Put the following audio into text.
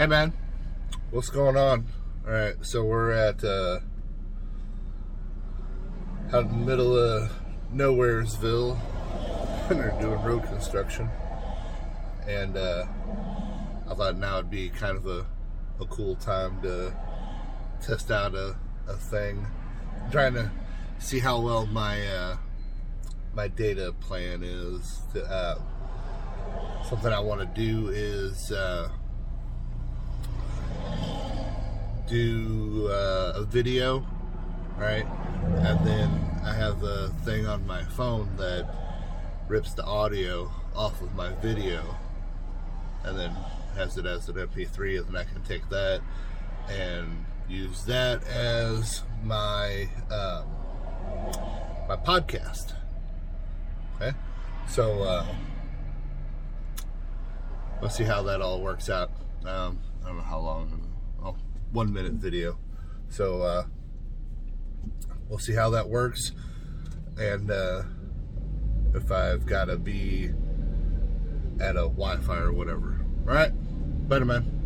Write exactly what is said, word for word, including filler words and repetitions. Hey man, what's going on? All right, so we're at uh, out in the middle of Nowheresville, and they're doing road construction. And uh, I thought now would be kind of a, a cool time to test out a, a thing. I'm trying to see how well my uh, my data plan is. To, uh, something I want to do is. Uh, do uh, a video, right? And then I have a thing on my phone that rips the audio off of my video and then has it as an M P three, and then I can take that and use that as my um, my podcast. Okay, so uh, let's see how that all works out. Um, I don't know how long. Oh, one minute video. So, uh, we'll see how that works. And, uh, if I've got to be at a Wi-Fi or whatever. All right. Better, man.